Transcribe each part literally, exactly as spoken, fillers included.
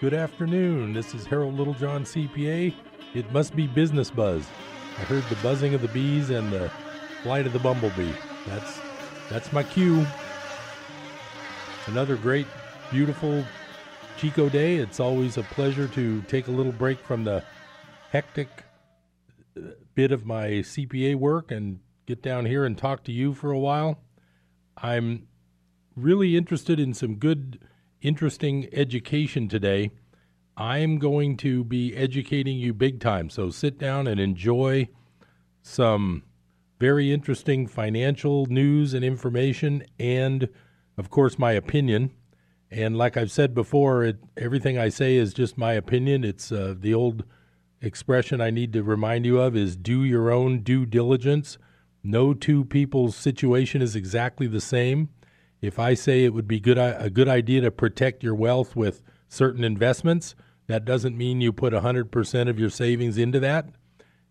Good afternoon. This is Harold Littlejohn, C P A. It must be business buzz. I heard the buzzing of the bees and the flight of the bumblebee. That's that's my cue. Another great, beautiful Chico day. It's always a pleasure to take a little break from the hectic bit of my C P A work and get down here and talk to you for a while. I'm really interested in some good, interesting education today. I'm going to be educating you big time, so sit down and enjoy some very interesting financial news and information and, of course, my opinion. And like I've said before, it, everything I say is just my opinion. It's uh, the old expression I need to remind you of is do your own due diligence. No two people's situation is exactly the same. If I say it would be good a good idea to protect your wealth with certain investments, that doesn't mean you put one hundred percent of your savings into that.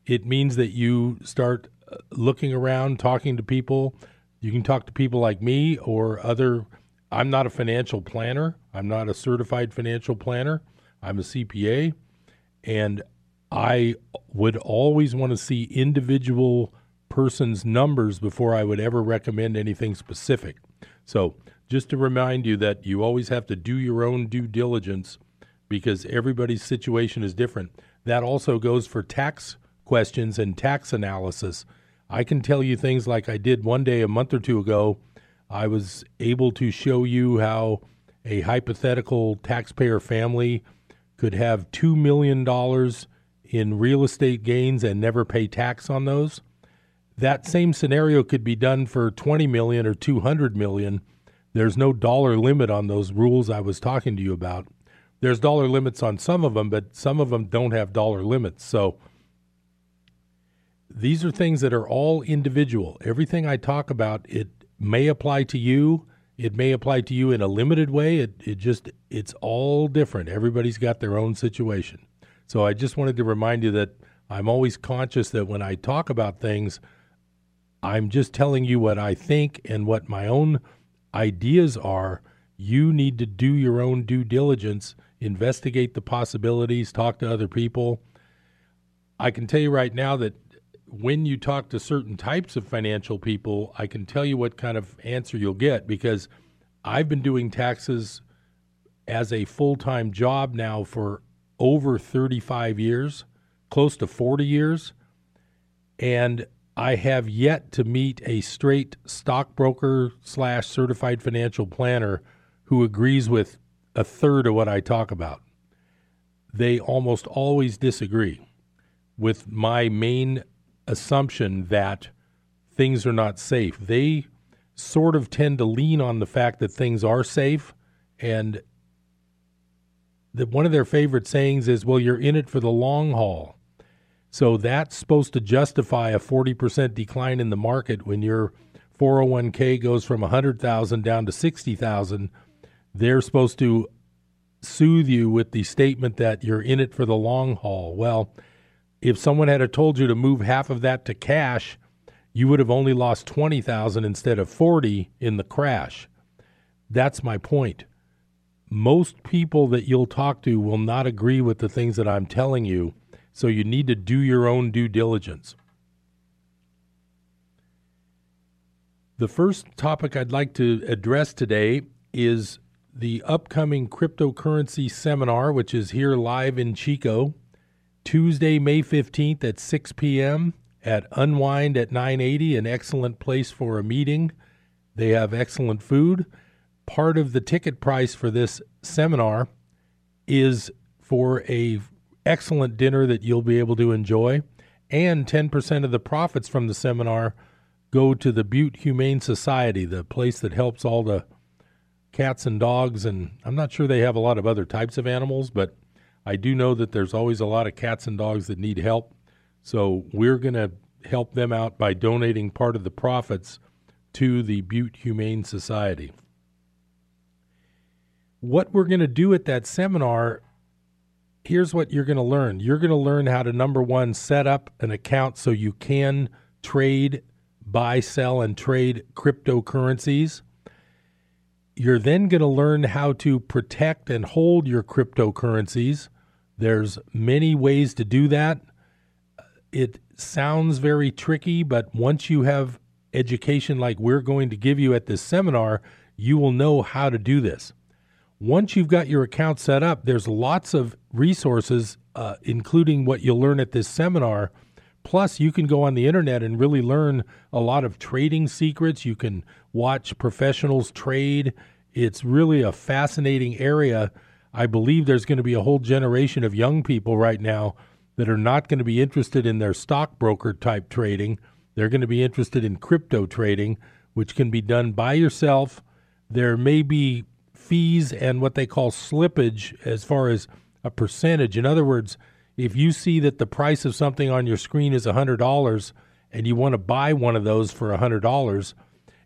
It means that you start looking around, talking to people. You can talk to people like me or other. I'm not a financial planner. I'm not a certified financial planner. I'm a C P A. And I would always want to see individual person's numbers before I would ever recommend anything specific. So just to remind you that you always have to do your own due diligence because everybody's situation is different. That also goes for tax questions and tax analysis. I can tell you things like I did one day a month or two ago. I was able to show you how a hypothetical taxpayer family could have two million dollars in real estate gains and never pay tax on those. That same scenario could be done for twenty million dollars or two hundred million dollars. There's no dollar limit on those rules I was talking to you about. There's dollar limits on some of them, but some of them don't have dollar limits. So these are things that are all individual. Everything I talk about, it may apply to you. It may apply to you in a limited way. It, it just, it's all different. Everybody's got their own situation. So I just wanted to remind you that I'm always conscious that when I talk about things, I'm just telling you what I think and what my own ideas are. You need to do your own due diligence, investigate the possibilities, talk to other people. I can tell you right now that when you talk to certain types of financial people, I can tell you what kind of answer you'll get because I've been doing taxes as a full-time job now for over thirty-five years, close to forty years, and I have yet to meet a straight stockbroker slash certified financial planner who agrees with a third of what I talk about. They almost always disagree with my main assumption that things are not safe. They sort of tend to lean on the fact that things are safe, and that one of their favorite sayings is, well, you're in it for the long haul. So that's supposed to justify a forty percent decline in the market when your four oh one k goes from one hundred thousand dollars down to sixty thousand dollars. They're supposed to soothe you with the statement that you're in it for the long haul. Well, if someone had told you to move half of that to cash, you would have only lost twenty thousand dollars instead of forty thousand dollars in the crash. That's my point. Most people that you'll talk to will not agree with the things that I'm telling you. So you need to do your own due diligence. The first topic I'd like to address today is the upcoming cryptocurrency seminar, which is here live in Chico, Tuesday, May fifteenth at six p.m. at Unwind at nine eighty, an excellent place for a meeting. They have excellent food. Part of the ticket price for this seminar is for a excellent dinner that you'll be able to enjoy, and ten percent of the profits from the seminar go to the Butte Humane Society, the place that helps all the cats and dogs, and I'm not sure they have a lot of other types of animals, but I do know that there's always a lot of cats and dogs that need help, so we're going to help them out by donating part of the profits to the Butte Humane Society. What we're going to do at that seminar, here's what you're going to learn. You're going to learn how to, number one, set up an account so you can trade, buy, sell, and trade cryptocurrencies. You're then going to learn how to protect and hold your cryptocurrencies. There's many ways to do that. It sounds very tricky, but once you have education like we're going to give you at this seminar, you will know how to do this. Once you've got your account set up, there's lots of resources, uh, including what you'll learn at this seminar. Plus, you can go on the internet and really learn a lot of trading secrets. You can watch professionals trade. It's really a fascinating area. I believe there's going to be a whole generation of young people right now that are not going to be interested in their stockbroker type trading. They're going to be interested in crypto trading, which can be done by yourself. There may be fees and what they call slippage as far as a percentage. In other words, if you see that the price of something on your screen is one hundred dollars and you want to buy one of those for one hundred dollars,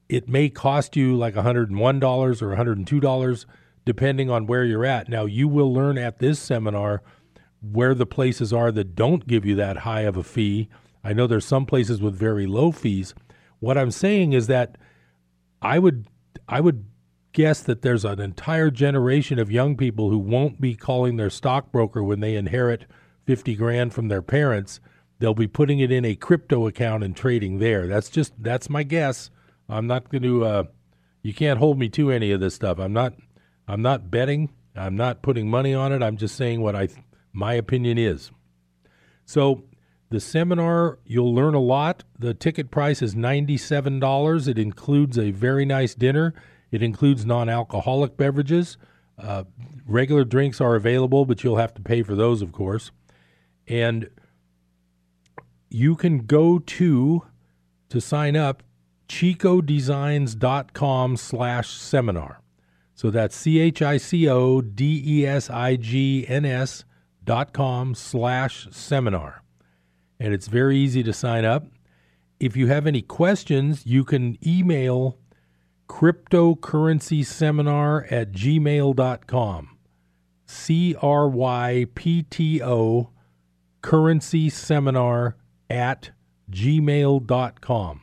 it may cost you like one hundred one dollars or one hundred two dollars, depending on where you're at. Now, you will learn at this seminar where the places are that don't give you that high of a fee. I know there's some places with very low fees. What I'm saying is that I would I would guess that there's an entire generation of young people who won't be calling their stockbroker when they inherit fifty grand from their parents. They'll be putting it in a crypto account and trading there. That's just that's my guess. I'm not going to uh, you can't hold me to any of this stuff. I'm not I'm not betting. I'm not putting money on it. I'm just saying what I th- my opinion is. So the seminar, you'll learn a lot. The ticket price is ninety-seven dollars. It includes a very nice dinner. It includes non-alcoholic beverages. Uh, regular drinks are available, but you'll have to pay for those, of course. And you can go to, to sign up, chicodesigns.com slash seminar. So that's C-H-I-C-O-D-E-S-I-G-N-S dot com slash seminar. And it's very easy to sign up. If you have any questions, you can email cryptocurrencyseminar at gmail dot com. C R Y P T O currencyseminar at gmail dot com.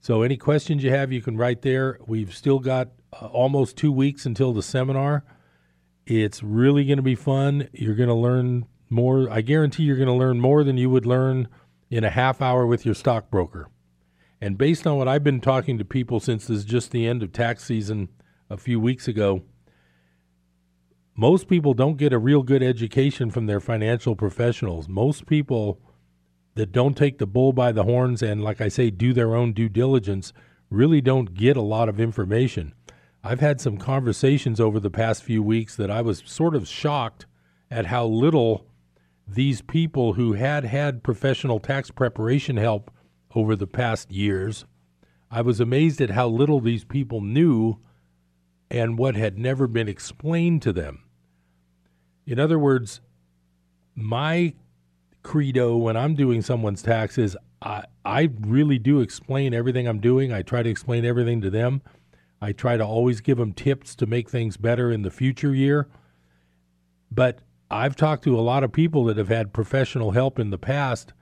So any questions you have, you can write there. We've still got uh, almost two weeks until the seminar. It's really going to be fun. You're going to learn more. I guarantee you're going to learn more than you would learn in a half hour with your stockbroker. And based on what I've been talking to people since this is just the end of tax season a few weeks ago, most people don't get a real good education from their financial professionals. Most people that don't take the bull by the horns and, like I say, do their own due diligence really don't get a lot of information. I've had some conversations over the past few weeks that I was sort of shocked at how little these people who had had professional tax preparation help over the past years. I was amazed at how little these people knew and what had never been explained to them. In other words, my credo when I'm doing someone's tax is I, I really do explain everything I'm doing. I try to explain everything to them. I try to always give them tips to make things better in the future year. But I've talked to a lot of people that have had professional help in the past,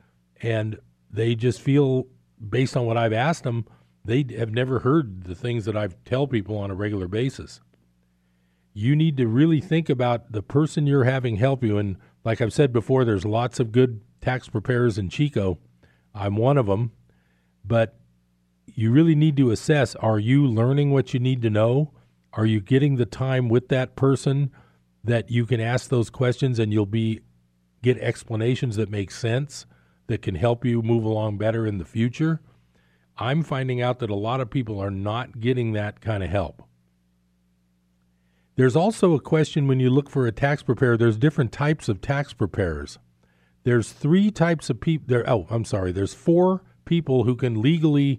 and they just feel, based on what I've asked them, they have never heard the things that I tell people on a regular basis. You need to really think about the person you're having help you. And like I've said before, there's lots of good tax preparers in Chico. I'm one of them. But you really need to assess, are you learning what you need to know? Are you getting the time with that person that you can ask those questions and you'll be get explanations that make sense, that can help you move along better in the future? I'm finding out that a lot of people are not getting that kind of help. There's also a question when you look for a tax preparer. There's different types of tax preparers. There's three types of people. There, oh, I'm sorry. There's four people who can legally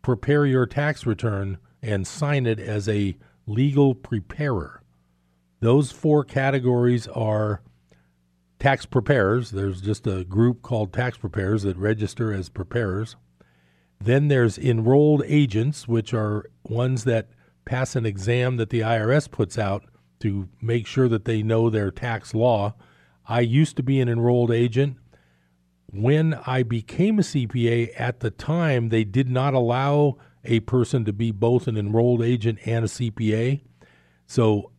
prepare your tax return and sign it as a legal preparer. Those four categories are tax preparers. There's just a group called tax preparers that register as preparers. Then there's enrolled agents, which are ones that pass an exam that the I R S puts out to make sure that they know their tax law. I used to be an enrolled agent. When I became a C P A, at the time, they did not allow a person to be both an enrolled agent and a C P A. So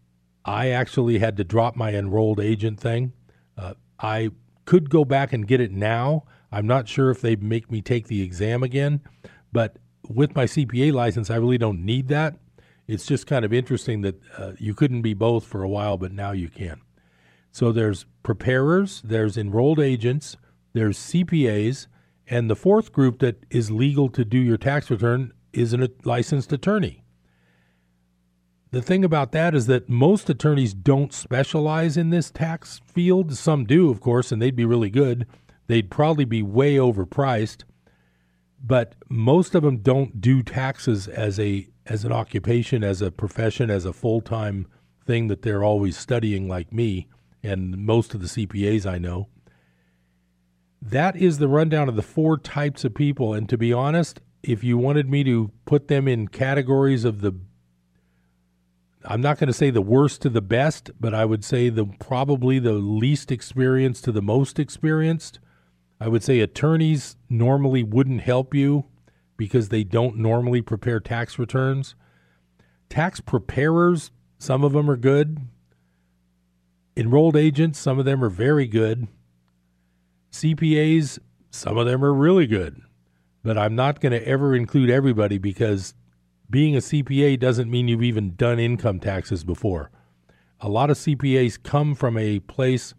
I actually had to drop my enrolled agent thing. Uh, I could go back and get it now. I'm not sure if they make me take the exam again, but with my C P A license, I really don't need that. It's just kind of interesting that uh, you couldn't be both for a while, but now you can. So there's preparers, there's enrolled agents, there's C P As, and the fourth group that is legal to do your tax return is a licensed attorney. The thing about that is that most attorneys don't specialize in this tax field. Some do, of course, and they'd be really good. They'd probably be way overpriced, but most of them don't do taxes as a as an occupation, as a profession, as a full-time thing that they're always studying like me and most of the C P As I know. That is the rundown of the four types of people, and to be honest, if you wanted me to put them in categories of the, I'm not going to say the worst to the best, but I would say the probably the least experienced to the most experienced. I would say attorneys normally wouldn't help you because they don't normally prepare tax returns. Tax preparers, some of them are good. Enrolled agents, some of them are very good. C P As, some of them are really good. But I'm not going to ever include everybody because being a C P A doesn't mean you've even done income taxes before. A lot of C P As come from a place,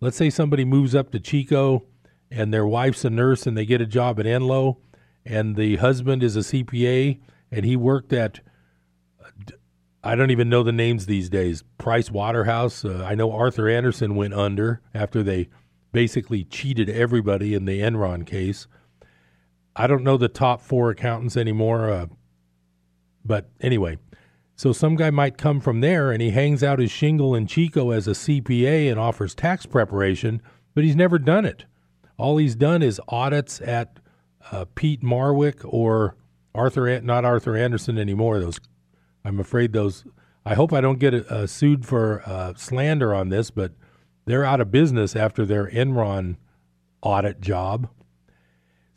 let's say somebody moves up to Chico and their wife's a nurse and they get a job at Enlo and the husband is a C P A and he worked at, I don't even know the names these days, Price Waterhouse. Uh, I know Arthur Andersen went under after they basically cheated everybody in the Enron case. I don't know the top four accountants anymore, uh, But anyway, so some guy might come from there and he hangs out his shingle in Chico as a C P A and offers tax preparation, but he's never done it. All he's done is audits at uh, Pete Marwick or Arthur, not Arthur Andersen anymore. Those, I'm afraid those, I hope I don't get uh, sued for uh, slander on this, but they're out of business after their Enron audit job.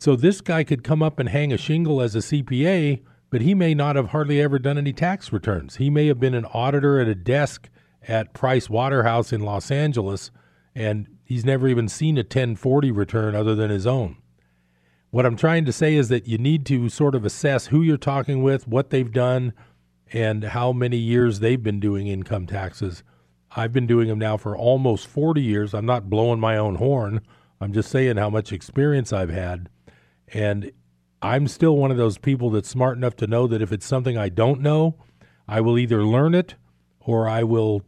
So this guy could come up and hang a shingle as a C P A, but he may not have hardly ever done any tax returns. He may have been an auditor at a desk at Price Waterhouse in Los Angeles, and he's never even seen a ten forty return other than his own. What I'm trying to say is that you need to sort of assess who you're talking with, what they've done, and how many years they've been doing income taxes. I've been doing them now for almost forty years. I'm not blowing my own horn. I'm just saying how much experience I've had. And I'm still one of those people that's smart enough to know that if it's something I don't know, I will either learn it or I will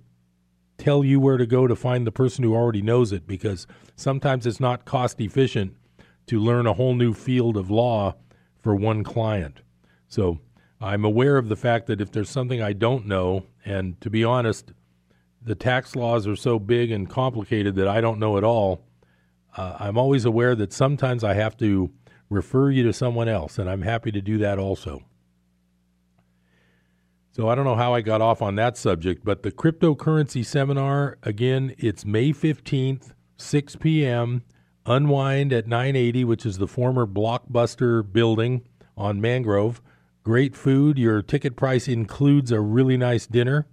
tell you where to go to find the person who already knows it, because sometimes it's not cost efficient to learn a whole new field of law for one client. So I'm aware of the fact that if there's something I don't know, and to be honest, the tax laws are so big and complicated that I don't know it all, uh, I'm always aware that sometimes I have to refer you to someone else, and I'm happy to do that also. So I don't know how I got off on that subject, but the cryptocurrency seminar, again, it's May fifteenth, six p.m., Unwind at nine eighty, which is the former Blockbuster building on Mangrove. Great food. Your ticket price includes a really nice dinner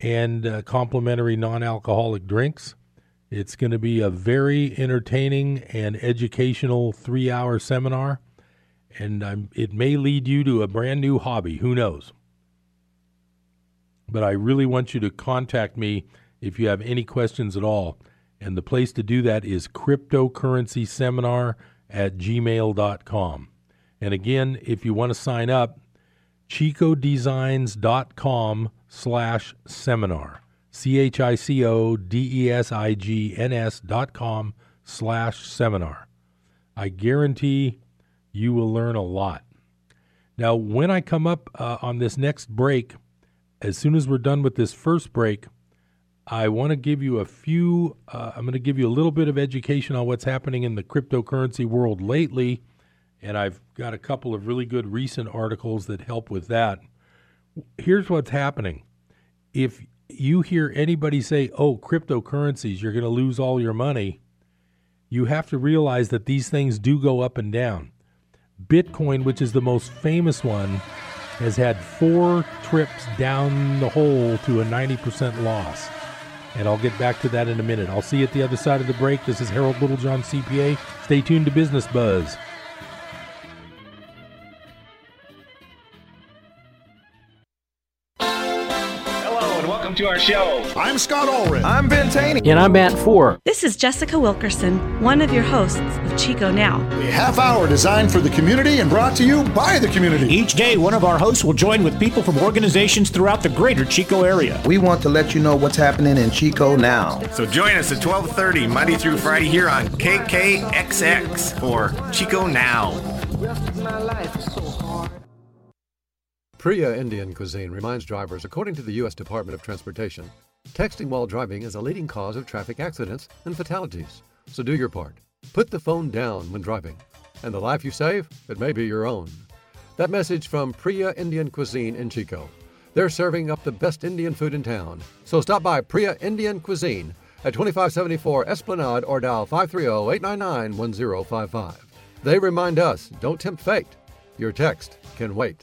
and uh, complimentary non-alcoholic drinks. It's going to be a very entertaining and educational three-hour seminar, and I'm, it may lead you to a brand new hobby. Who knows? But I really want you to contact me if you have any questions at all, and the place to do that is cryptocurrencyseminar at gmail dot com. And again, if you want to sign up, chicodesigns.com slash seminar. C-H-I-C-O-D-E-S-I-G-N-S dot com slash seminar. I guarantee you will learn a lot. Now, when I come up uh, on this next break, as soon as we're done with this first break, I want to give you a few, uh, I'm going to give you a little bit of education on what's happening in the cryptocurrency world lately, and I've got a couple of really good recent articles that help with that. Here's what's happening. If you hear anybody say, oh, cryptocurrencies, you're going to lose all your money, you have to realize that these things do go up and down. Bitcoin, which is the most famous one, has had four trips down the hole to a ninety percent loss. And I'll get back to that in a minute. I'll see you at the other side of the break. This is Harold Littlejohn, C P A. Stay tuned to Business Buzz. To our show. I'm Scott Ulrich. I'm Ben Taney. And I'm Matt Four. This is Jessica Wilkerson, one of your hosts of Chico Now. A half hour designed for the community and brought to you by the community. Each day, one of our hosts will join with people from organizations throughout the greater Chico area. We want to let you know what's happening in Chico now. So join us at twelve thirty, Monday through Friday here on K K X X for Chico Now. The rest of my life is so hard. Priya Indian Cuisine reminds drivers, according to the U S Department of Transportation, texting while driving is a leading cause of traffic accidents and fatalities. So do your part. Put the phone down when driving. And the life you save, it may be your own. That message from Priya Indian Cuisine in Chico. They're serving up the best Indian food in town. So stop by Priya Indian Cuisine at twenty-five seventy-four Esplanade or dial five three zero, eight nine nine, one zero five five. They remind us, don't tempt fate. Your text can wait.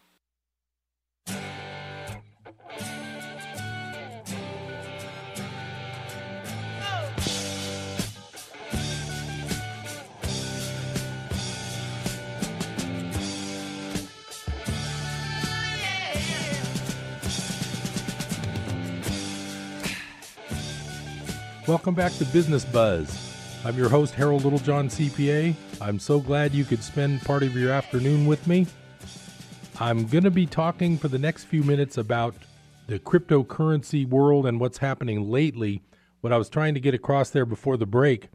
Welcome back to Business Buzz. I'm your host, Harold Littlejohn, C P A. I'm so glad you could spend part of your afternoon with me. I'm going to be talking for the next few minutes about the cryptocurrency world and what's happening lately. What I was trying to get across there before the break,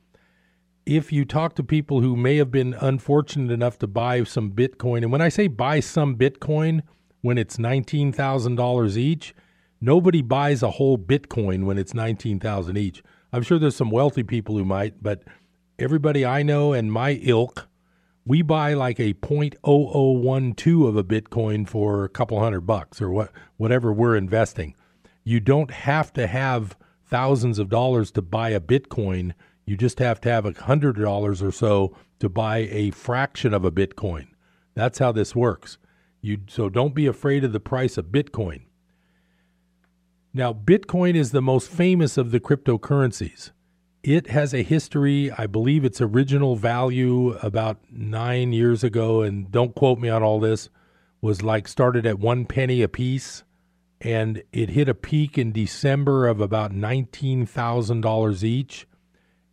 if you talk to people who may have been unfortunate enough to buy some Bitcoin, and when I say buy some Bitcoin, when it's nineteen thousand dollars each, nobody buys a whole Bitcoin when it's nineteen thousand dollars each. I'm sure there's some wealthy people who might, but everybody I know and my ilk, we buy like a point zero zero one two of a Bitcoin for a couple hundred bucks or what, whatever we're investing. You don't have to have thousands of dollars to buy a Bitcoin. You just have to have one hundred dollars or so to buy a fraction of a Bitcoin. That's how this works. You, so don't be afraid of the price of Bitcoin. Now, Bitcoin is the most famous of the cryptocurrencies. It has a history. I believe its original value about nine years ago, and don't quote me on all this, was like started at one penny a piece, and it hit a peak in December of about nineteen thousand dollars each.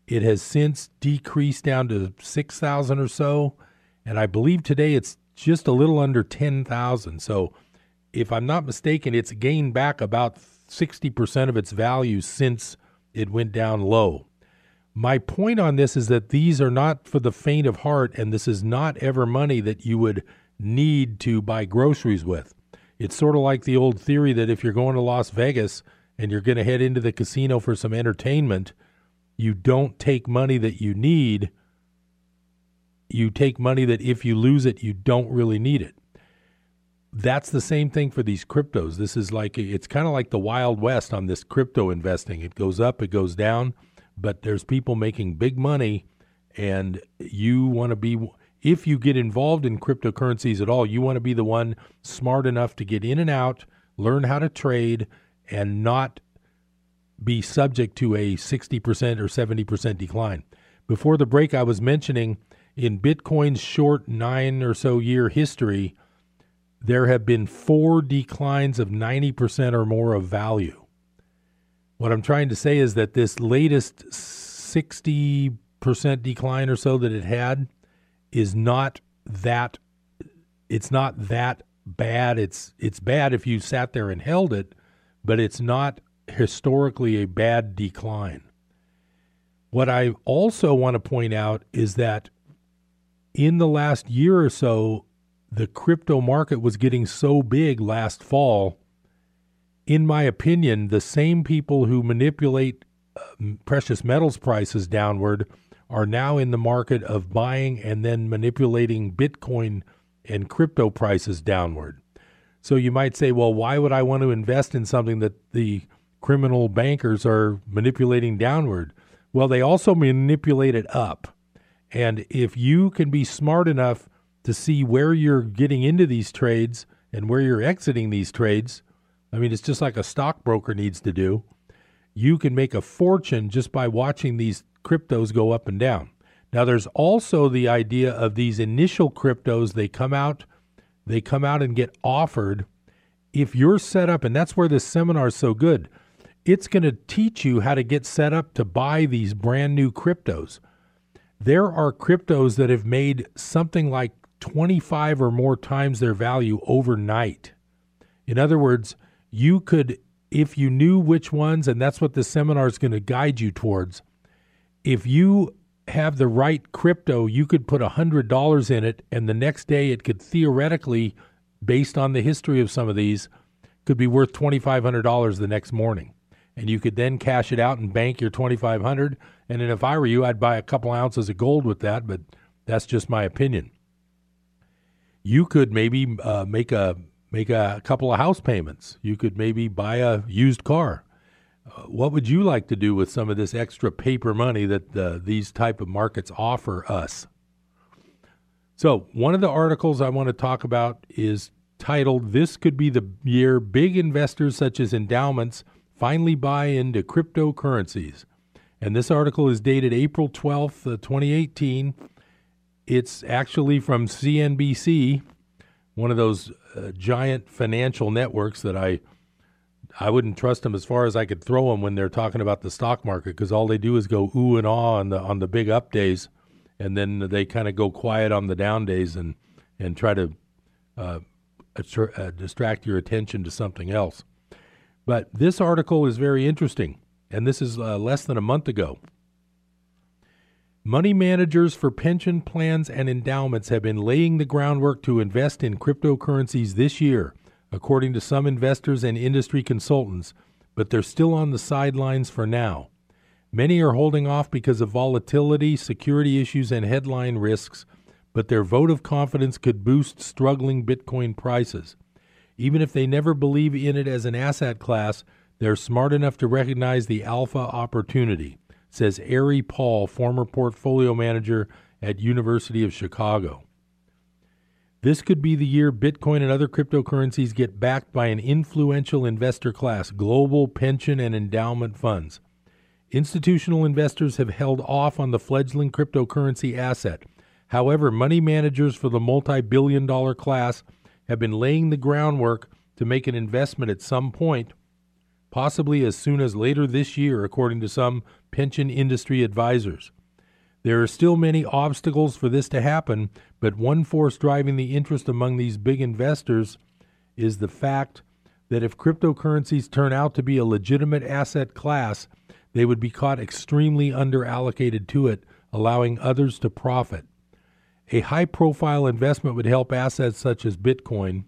It has since decreased down to six thousand dollars or so, and I believe today it's just a little under ten thousand dollars. So if I'm not mistaken, it's gained back about sixty percent of its value since it went down low. My point on this is that these are not for the faint of heart, and this is not ever money that you would need to buy groceries with. It's sort of like the old theory that if you're going to Las Vegas and you're going to head into the casino for some entertainment, you don't take money that you need. You take money that if you lose it, you don't really need it. That's the same thing for these cryptos. This is like, it's kind of like the Wild West on this crypto investing. It goes up, it goes down, but there's people making big money, and you want to be, if you get involved in cryptocurrencies at all, you want to be the one smart enough to get in and out, learn how to trade, and not be subject to a sixty percent or seventy percent decline. Before the break, I was mentioning in Bitcoin's short nine or so year history, there have been four declines of ninety percent or more of value. What I'm trying to say is that this latest sixty percent decline or so that it had is not that, it's not that bad. It's it's bad if you sat there and held it, but it's not historically a bad decline. What I also want to point out is that in the last year or so, the crypto market was getting so big last fall. In my opinion, the same people who manipulate uh, precious metals prices downward are now in the market of buying and then manipulating Bitcoin and crypto prices downward. So you might say, well, why would I want to invest in something that the criminal bankers are manipulating downward? Well, they also manipulate it up. And if you can be smart enough to see where you're getting into these trades and where you're exiting these trades, I mean, it's just like a stockbroker needs to do. You can make a fortune just by watching these cryptos go up and down. Now, there's also the idea of these initial cryptos. They come out, they come out and get offered. If you're set up, and that's where this seminar is so good, it's going to teach you how to get set up to buy these brand new cryptos. There are cryptos that have made something like twenty-five or more times their value overnight. In other words, you could, if you knew which ones, and that's what this seminar is going to guide you towards, if you have the right crypto, you could put one hundred dollars in it, and the next day it could theoretically, based on the history of some of these, could be worth twenty-five hundred dollars the next morning. And you could then cash it out and bank your twenty-five hundred dollars. And then if I were you, I'd buy a couple ounces of gold with that, but that's just my opinion. You could maybe uh, make a make a couple of house payments. You could maybe buy a used car. Uh, what would you like to do with some of this extra paper money that uh, these type of markets offer us? So one of the articles I want to talk about is titled, "This Could Be the Year Big Investors Such as Endowments Finally Buy Into Cryptocurrencies." And this article is dated April twelfth, twenty eighteen. It's actually from C N B C, one of those uh, giant financial networks that I I wouldn't trust them as far as I could throw them when they're talking about the stock market, because all they do is go ooh and ah on the on the big up days, and then they kind of go quiet on the down days and and try to uh, attra- uh, distract your attention to something else. But this article is very interesting, and this is uh, less than a month ago. Money managers for pension plans and endowments have been laying the groundwork to invest in cryptocurrencies this year, according to some investors and industry consultants, but they're still on the sidelines for now. Many are holding off because of volatility, security issues, and headline risks, but their vote of confidence could boost struggling Bitcoin prices. Even if they never believe in it as an asset class, they're smart enough to recognize the alpha opportunity, says Ari Paul, former portfolio manager at University of Chicago. This could be the year Bitcoin and other cryptocurrencies get backed by an influential investor class, global pension and endowment funds. Institutional investors have held off on the fledgling cryptocurrency asset. However, money managers for the multi-billion dollar class have been laying the groundwork to make an investment at some point, possibly as soon as later this year, according to some pension industry advisors. There are still many obstacles for this to happen, but one force driving the interest among these big investors is the fact that if cryptocurrencies turn out to be a legitimate asset class, they would be caught extremely underallocated to it, allowing others to profit. A high-profile investment would help assets such as Bitcoin,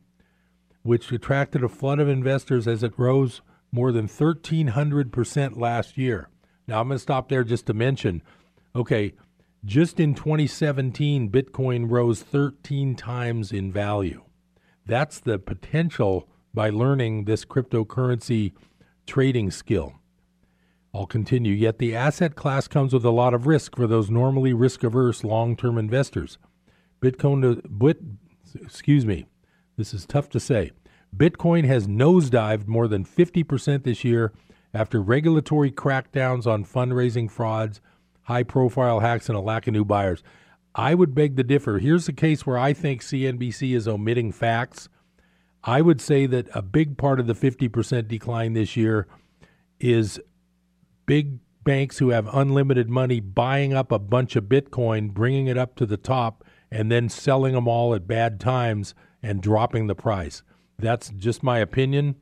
which attracted a flood of investors as it rose more than thirteen hundred percent last year. Now, I'm going to stop there just to mention, okay, just in twenty seventeen, Bitcoin rose thirteen times in value. That's the potential by learning this cryptocurrency trading skill. I'll continue. Yet the asset class comes with a lot of risk for those normally risk-averse long-term investors. Bitcoin, but, excuse me, this is tough to say. Bitcoin has nosedived more than fifty percent this year after regulatory crackdowns on fundraising frauds, high-profile hacks, and a lack of new buyers. I would beg to differ. Here's a case where I think C N B C is omitting facts. I would say that a big part of the fifty percent decline this year is big banks who have unlimited money buying up a bunch of Bitcoin, bringing it up to the top, and then selling them all at bad times and dropping the price. That's just my opinion,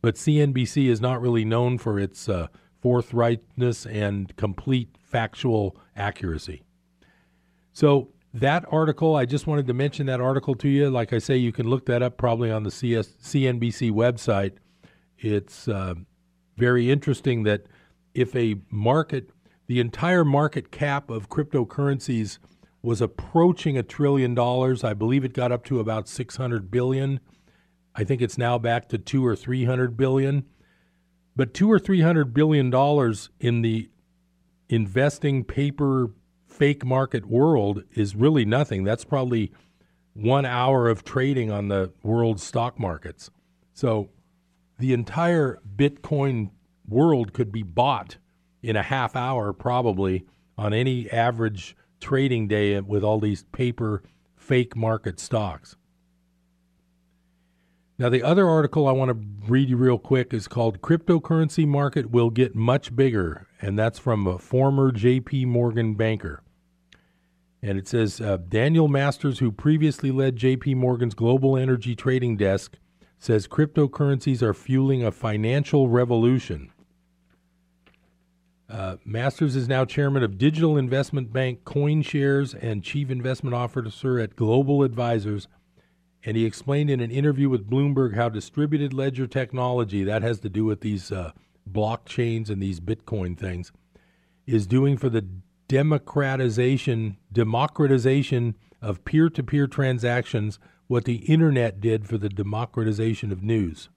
but C N B C is not really known for its uh, forthrightness and complete factual accuracy. So That article, I just wanted to mention that article to you. Like I say, you can look that up probably on the C N B C website. It's uh, very interesting that if a market, the entire market cap of cryptocurrencies was approaching a trillion dollars. I believe it got up to about six hundred billion. I think it's now back to two or three hundred billion. But two or three hundred billion dollars in the investing paper fake market world is really nothing. That's probably one hour of trading on the world's stock markets. So the entire Bitcoin world could be bought in a half hour probably on any average trading day with all these paper fake market stocks. Now, the other article I want to read you real quick is called Cryptocurrency Market Will Get Much Bigger, and that's from a former J P Morgan banker. And it says, uh, Daniel Masters, who previously led J P Morgan's global energy trading desk, says cryptocurrencies are fueling a financial revolution. Uh, Masters is now chairman of digital investment bank CoinShares and chief investment officer at Global Advisors. And he explained in an interview with Bloomberg how distributed ledger technology, that has to do with these uh, blockchains and these Bitcoin things, is doing for the democratization, democratization of peer-to-peer transactions, what the internet did for the democratization of news.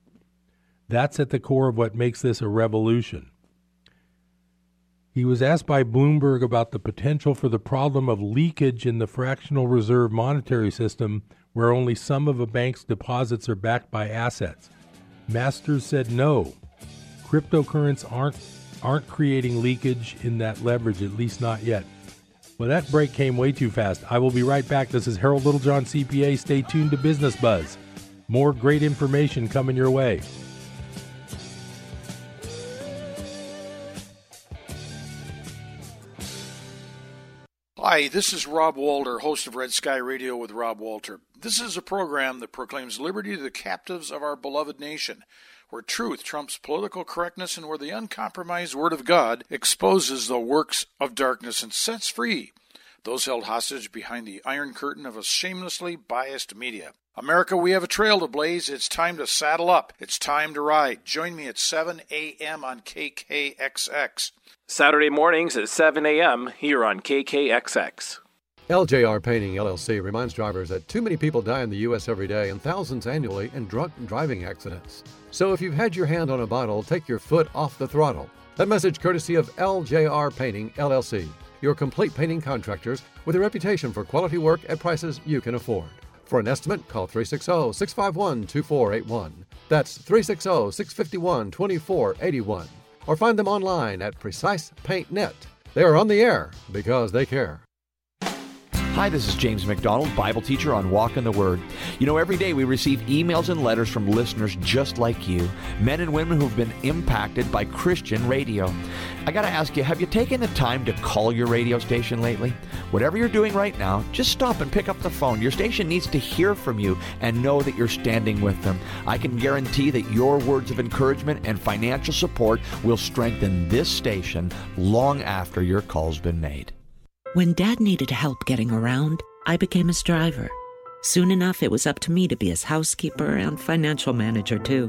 That's at the core of what makes this a revolution. He was asked by Bloomberg about the potential for the problem of leakage in the fractional reserve monetary system, where only some of a bank's deposits are backed by assets. Masters said no. Cryptocurrencies aren't, aren't creating leakage in that leverage, at least not yet. Well, that break came way too fast. I will be right back. This is Harold Littlejohn, C P A. Stay tuned to Business Buzz. More great information coming your way. Hi, this is Rob Walter, host of Red Sky Radio with Rob Walter. This is a program that proclaims liberty to the captives of our beloved nation, where truth trumps political correctness and where the uncompromised Word of God exposes the works of darkness and sets free those held hostage behind the iron curtain of a shamelessly biased media. America, we have a trail to blaze. It's time to saddle up. It's time to ride. Join me at seven a.m. on K K X X. Saturday mornings at seven a.m. here on K K X X. L J R Painting, L L C, reminds drivers that too many people die in the U S every day and thousands annually in drunk driving accidents. So if you've had your hand on a bottle, take your foot off the throttle. That message courtesy of L J R Painting, L L C, your complete painting contractors with a reputation for quality work at prices you can afford. For an estimate, call three six zero, six five one, two four eight one. That's three six zero, six five one, two four eight one. Or find them online at Precise Paint dot net. They are on the air because they care. Hi, this is James McDonald, Bible teacher on Walk in the Word. You know, every day we receive emails and letters from listeners just like you, men and women who've been impacted by Christian radio. I got to ask you, have you taken the time to call your radio station lately? Whatever you're doing right now, just stop and pick up the phone. Your station needs to hear from you and know that you're standing with them. I can guarantee that your words of encouragement and financial support will strengthen this station long after your call's been made. When Dad needed help getting around, I became his driver. Soon enough, it was up to me to be his housekeeper and financial manager, too.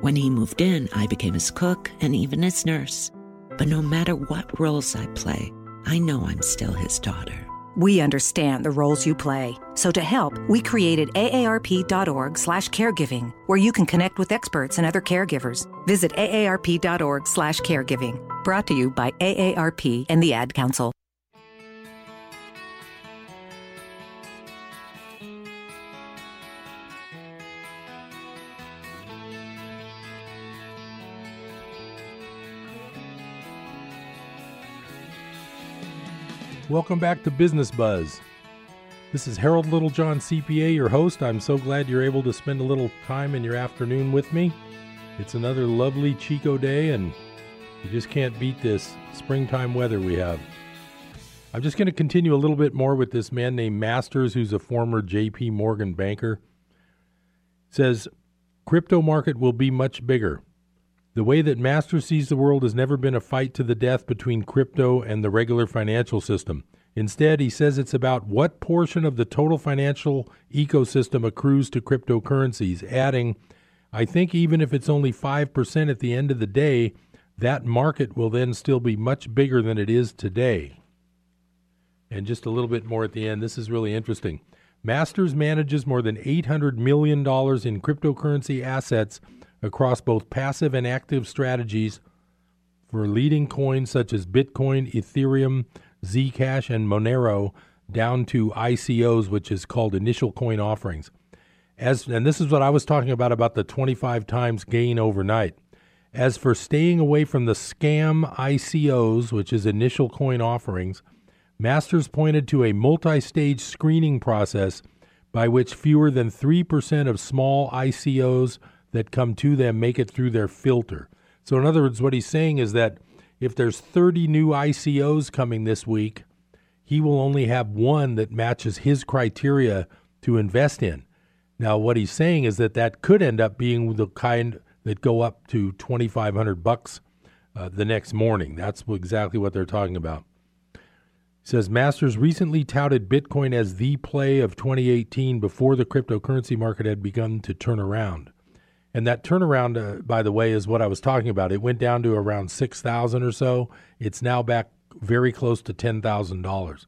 When he moved in, I became his cook and even his nurse. But no matter what roles I play, I know I'm still his daughter. We understand the roles you play. So to help, we created A A R P dot org slash caregiving, where you can connect with experts and other caregivers. Visit A A R P dot org slash caregiving. Brought to you by A A R P and the Ad Council. Welcome back to Business Buzz. This is Harold Littlejohn, C P A, your host. I'm so glad you're able to spend a little time in your afternoon with me. It's another lovely Chico day, and you just can't beat this springtime weather we have. I'm just going to continue a little bit more with this man named Masters, who's a former J P Morgan banker. It says, crypto market will be much bigger. The way that Masters sees the world has never been a fight to the death between crypto and the regular financial system. Instead, he says it's about what portion of the total financial ecosystem accrues to cryptocurrencies, adding, I think even if it's only five percent at the end of the day, that market will then still be much bigger than it is today. And just a little bit more at the end. This is really interesting. Masters manages more than eight hundred million dollars in cryptocurrency assets across both passive and active strategies for leading coins such as Bitcoin, Ethereum, Zcash, and Monero, down to I C Os, which is called initial coin offerings. As and this is what I was talking about, about the twenty-five times gain overnight. As for staying away from the scam I C Os, which is initial coin offerings, Masters pointed to a multi-stage screening process by which fewer than three percent of small I C Os that come to them make it through their filter. So in other words, what he's saying is that if there's thirty new I C Os coming this week, he will only have one that matches his criteria to invest in. Now, what he's saying is that that could end up being the kind that go up to twenty-five hundred bucks uh, the next morning. That's exactly what they're talking about. It says, Masters recently touted Bitcoin as the play of twenty eighteen before the cryptocurrency market had begun to turn around. And that turnaround, uh, by the way, is what I was talking about. It went down to around six thousand dollars or so. It's now back very close to ten thousand dollars.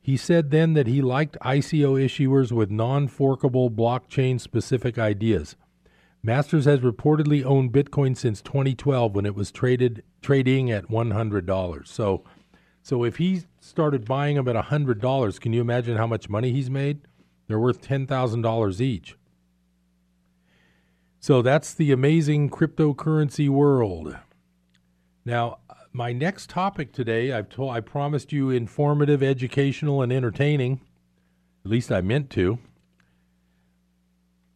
He said then that he liked I C O issuers with non-forkable blockchain-specific ideas. Masters has reportedly owned Bitcoin since twenty twelve when it was traded trading at one hundred dollars. So, so if he started buying them at one hundred dollars, can you imagine how much money he's made? They're worth ten thousand dollars each. So that's the amazing cryptocurrency world. Now, my next topic today, I've told, I promised you informative, educational, and entertaining. At least I meant to.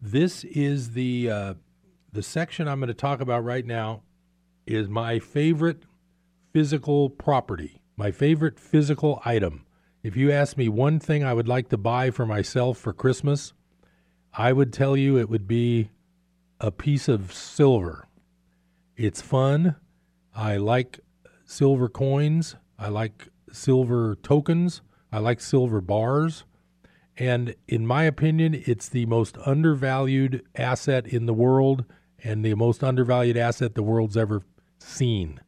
This is the uh, the section I'm going to talk about right now is my favorite physical property, my favorite physical item. If you asked me one thing I would like to buy for myself for Christmas, I would tell you it would be a piece of silver. It's fun. I like silver coins. I like silver tokens. I like silver bars. And in my opinion, it's the most undervalued asset in the world and the most undervalued asset the world's ever seen.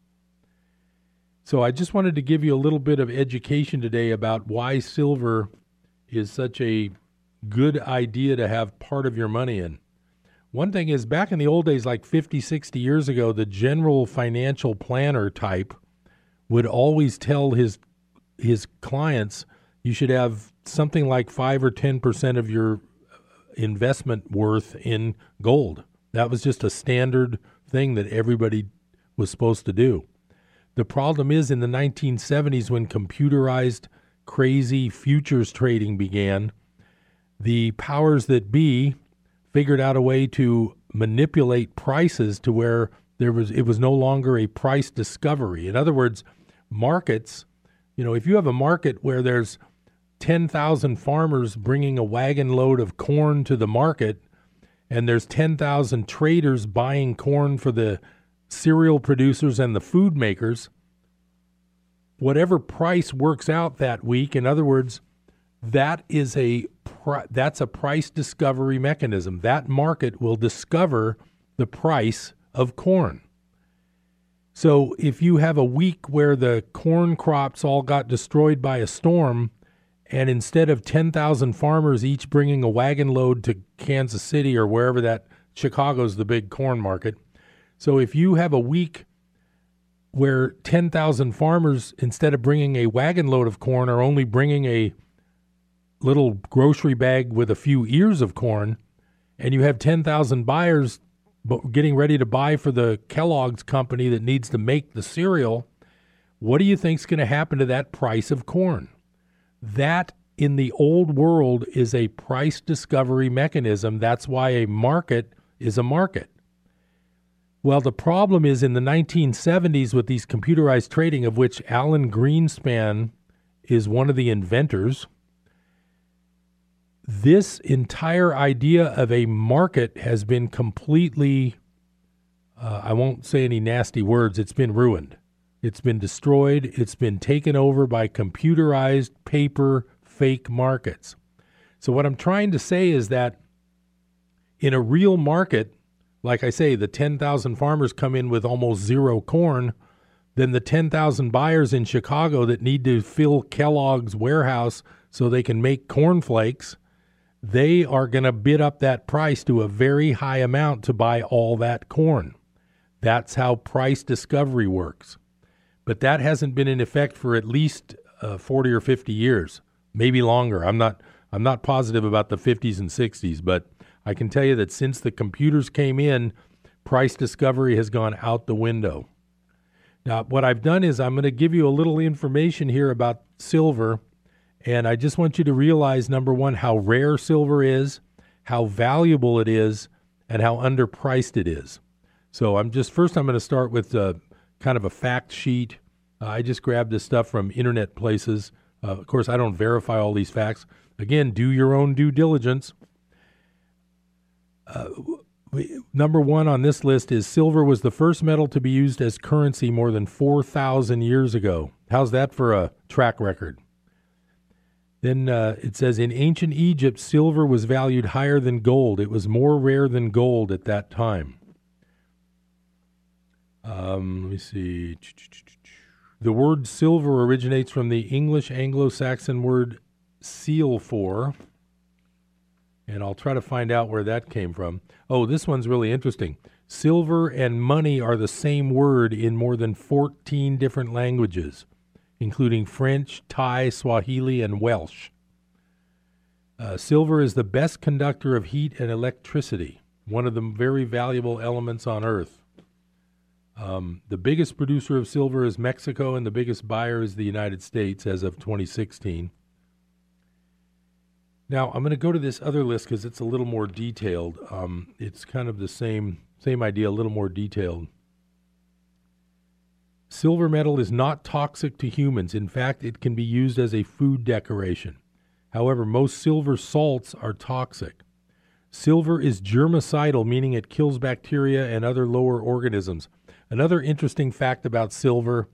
So I just wanted to give you a little bit of education today about why silver is such a good idea to have part of your money in. One thing is, back in the old days, like fifty, sixty years ago, the general financial planner type would always tell his his clients, you should have something like five or ten percent of your investment worth in gold. That was just a standard thing that everybody was supposed to do. The problem is, in the nineteen seventies, when computerized crazy futures trading began, the powers that be figured out a way to manipulate prices to where there was it was no longer a price discovery. In other words, markets, you know, if you have a market where there's ten thousand farmers bringing a wagon load of corn to the market and there's ten thousand traders buying corn for the cereal producers and the food makers, whatever price works out that week, in other words, That is a that's a price discovery mechanism. That market will discover the price of corn. So if you have a week where the corn crops all got destroyed by a storm, and instead of ten thousand farmers each bringing a wagon load to Kansas City or wherever that Chicago's the big corn market, so if you have a week where ten thousand farmers, instead of bringing a wagon load of corn, are only bringing a little grocery bag with a few ears of corn, and you have ten thousand buyers getting ready to buy for the Kellogg's company that needs to make the cereal, what do you think is going to happen to that price of corn? That, in the old world, is a price discovery mechanism. That's why a market is a market. Well, the problem is, in the nineteen seventies, with these computerized trading, of which Alan Greenspan is one of the inventors, this entire idea of a market has been completely, uh, I won't say any nasty words, it's been ruined. It's been destroyed. It's been taken over by computerized paper fake markets. So what I'm trying to say is that in a real market, like I say, the ten thousand farmers come in with almost zero corn, then the ten thousand buyers in Chicago that need to fill Kellogg's warehouse so they can make cornflakes, they are going to bid up that price to a very high amount to buy all that corn. That's how price discovery works. But that hasn't been in effect for at least uh, forty or fifty years, maybe longer. I'm not I'm not positive about the fifties and sixties, but I can tell you that since the computers came in, price discovery has gone out the window. Now, what I've done is I'm going to give you a little information here about silver. And I just want you to realize, number one, how rare silver is, how valuable it is, and how underpriced it is. So I'm just first I'm going to start with uh, kind of a fact sheet. Uh, I just grabbed this stuff from internet places. Uh, of course, I don't verify all these facts. Again, do your own due diligence. Uh, we, number one on this list is silver was the first metal to be used as currency more than four thousand years ago. How's that for a track record? Then uh, it says, in ancient Egypt, silver was valued higher than gold. It was more rare than gold at that time. Um, let me see. The word silver originates from the English Anglo-Saxon word seal for. And I'll try to find out where that came from. Oh, this one's really interesting. Silver and money are the same word in more than fourteen different languages, including French, Thai, Swahili, and Welsh. Uh, silver is the best conductor of heat and electricity, one of the very valuable elements on Earth. Um, the biggest producer of silver is Mexico, and the biggest buyer is the United States as of twenty sixteen. Now, I'm going to go to this other list because it's a little more detailed. Um, it's kind of the same, same idea, a little more detailed. Silver metal is not toxic to humans. In fact, it can be used as a food decoration. However, most silver salts are toxic. Silver is germicidal, meaning it kills bacteria and other lower organisms. Another interesting fact about silver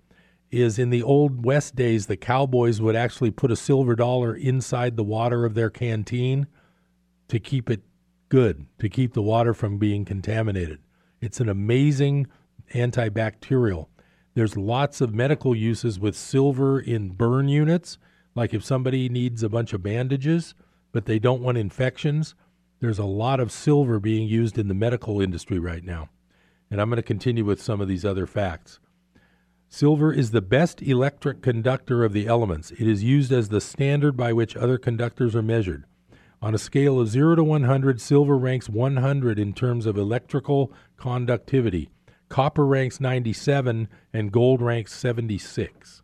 is in the old West days, the cowboys would actually put a silver dollar inside the water of their canteen to keep it good, to keep the water from being contaminated. It's an amazing antibacterial. There's lots of medical uses with silver in burn units, like if somebody needs a bunch of bandages, but they don't want infections. There's a lot of silver being used in the medical industry right now. And I'm going to continue with some of these other facts. Silver is the best electric conductor of the elements. It is used as the standard by which other conductors are measured. On a scale of zero to one hundred, silver ranks one hundred in terms of electrical conductivity. Copper ranks ninety-seven, and gold ranks seventy-six.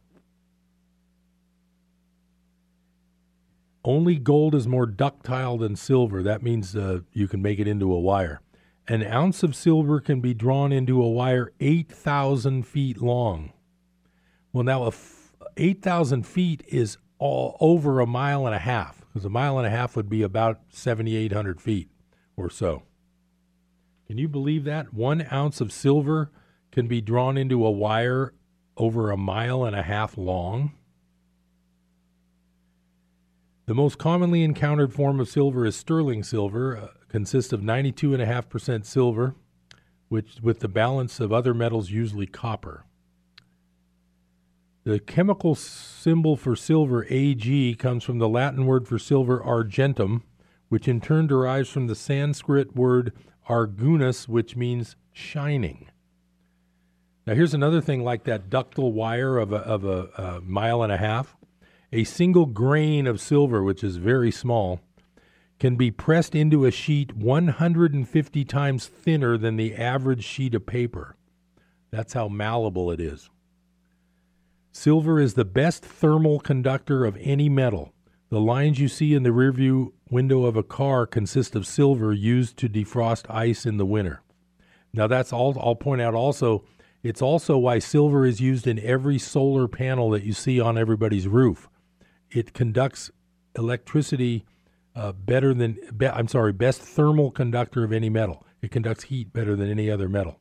Only gold is more ductile than silver. That means uh, you can make it into a wire. An ounce of silver can be drawn into a wire eight thousand feet long. Well, now, f- eight thousand feet is all over a mile and a half, because a mile and a half would be about seventy-eight hundred feet or so. Can you believe that? One ounce of silver can be drawn into a wire over a mile and a half long. The most commonly encountered form of silver is sterling silver, uh, consists of ninety-two point five percent silver, which with the balance of other metals, usually copper. The chemical symbol for silver, A G, comes from the Latin word for silver, argentum, which in turn derives from the Sanskrit word Argunus, which means shining. Now, here's another thing like that ductile wire of a, of a, a mile and a half. A single grain of silver, which is very small, can be pressed into a sheet one hundred fifty times thinner than the average sheet of paper. That's how malleable it is. Silver is the best thermal conductor of any metal. The lines you see in the rearview window of a car consist of silver used to defrost ice in the winter. Now that's all. I'll point out also, it's also why silver is used in every solar panel that you see on everybody's roof. It conducts electricity uh, better than, be, I'm sorry, best thermal conductor of any metal. It conducts heat better than any other metal.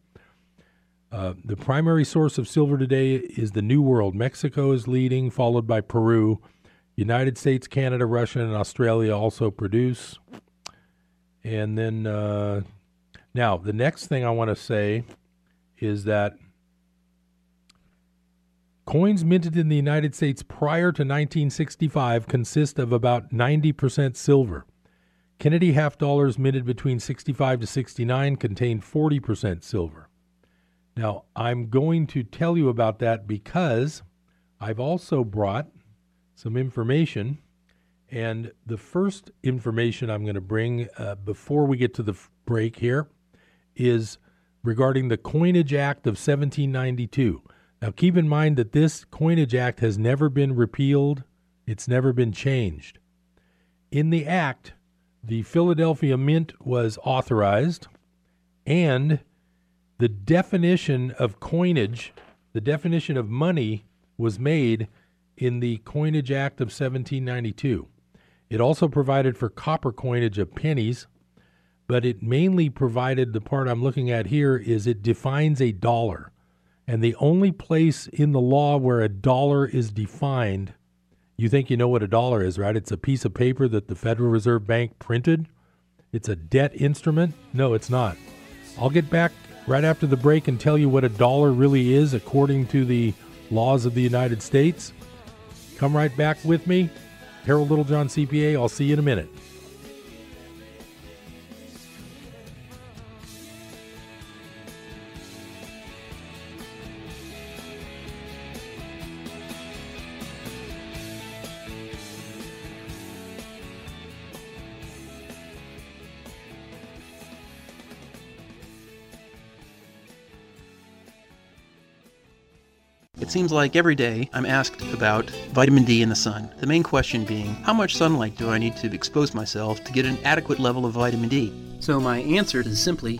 Uh, the primary source of silver today is the New World. Mexico is leading, followed by Peru. United States, Canada, Russia, and Australia also produce. And then uh, now the next thing I want to say is that coins minted in the United States prior to nineteen sixty-five consist of about ninety percent silver. Kennedy half dollars minted between sixty-five to sixty-nine contained forty percent silver. Now, I'm going to tell you about that because I've also brought some information, and the first information I'm going to bring uh, before we get to the f- break here is regarding the Coinage Act of seventeen ninety-two. Now, keep in mind that this Coinage Act has never been repealed. It's never been changed. In the act, the Philadelphia Mint was authorized, and the definition of coinage, the definition of money, was made in the Coinage Act of seventeen ninety-two. It also provided for copper coinage of pennies, but it mainly provided, the part I'm looking at here, is it defines a dollar. And the only place in the law where a dollar is defined, you think you know what a dollar is, right? It's a piece of paper that the Federal Reserve Bank printed. It's a debt instrument. No, it's not. I'll get back right after the break and tell you what a dollar really is according to the laws of the United States. Come right back with me. Harold Littlejohn, C P A. I'll see you in a minute. It seems like every day I'm asked about vitamin D in the sun. The main question being, how much sunlight do I need to expose myself to get an adequate level of vitamin D? So my answer is simply,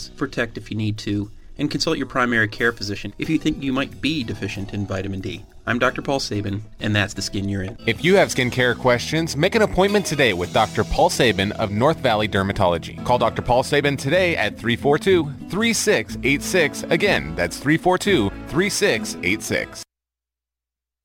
protect if you need to, and consult your primary care physician if you think you might be deficient in vitamin D. I'm Doctor Paul Sabin, and that's The Skin You're In. If you have skincare questions, make an appointment today with Doctor Paul Sabin of North Valley Dermatology. Call Doctor Paul Sabin today at three four two, three six eight six. Again, that's three four two, three six eight six.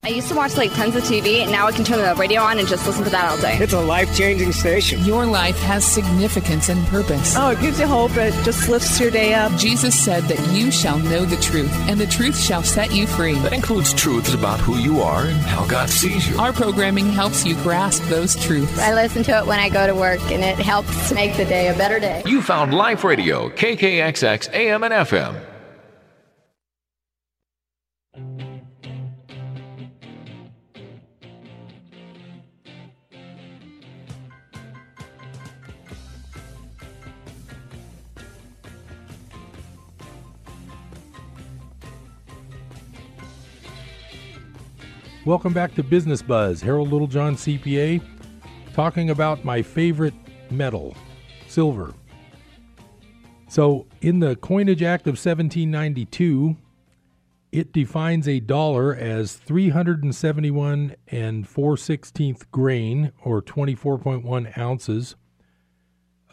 I used to watch like tons of T V, and now I can turn the radio on and just listen to that all day. It's a life-changing station. Your life has significance and purpose. Oh, it gives you hope. It just lifts your day up. Jesus said that you shall know the truth, and the truth shall set you free. That includes truths about who you are and how God sees you. Our programming helps you grasp those truths. I listen to it when I go to work, and it helps make the day a better day. You found Life Radio, K K X X, A M and F M. Welcome back to Business Buzz. Harold Littlejohn, C P A, talking about my favorite metal, silver. So in the Coinage Act of seventeen ninety-two, it defines a dollar as three seventy-one and four sixteenth grain, or twenty-four point one ounces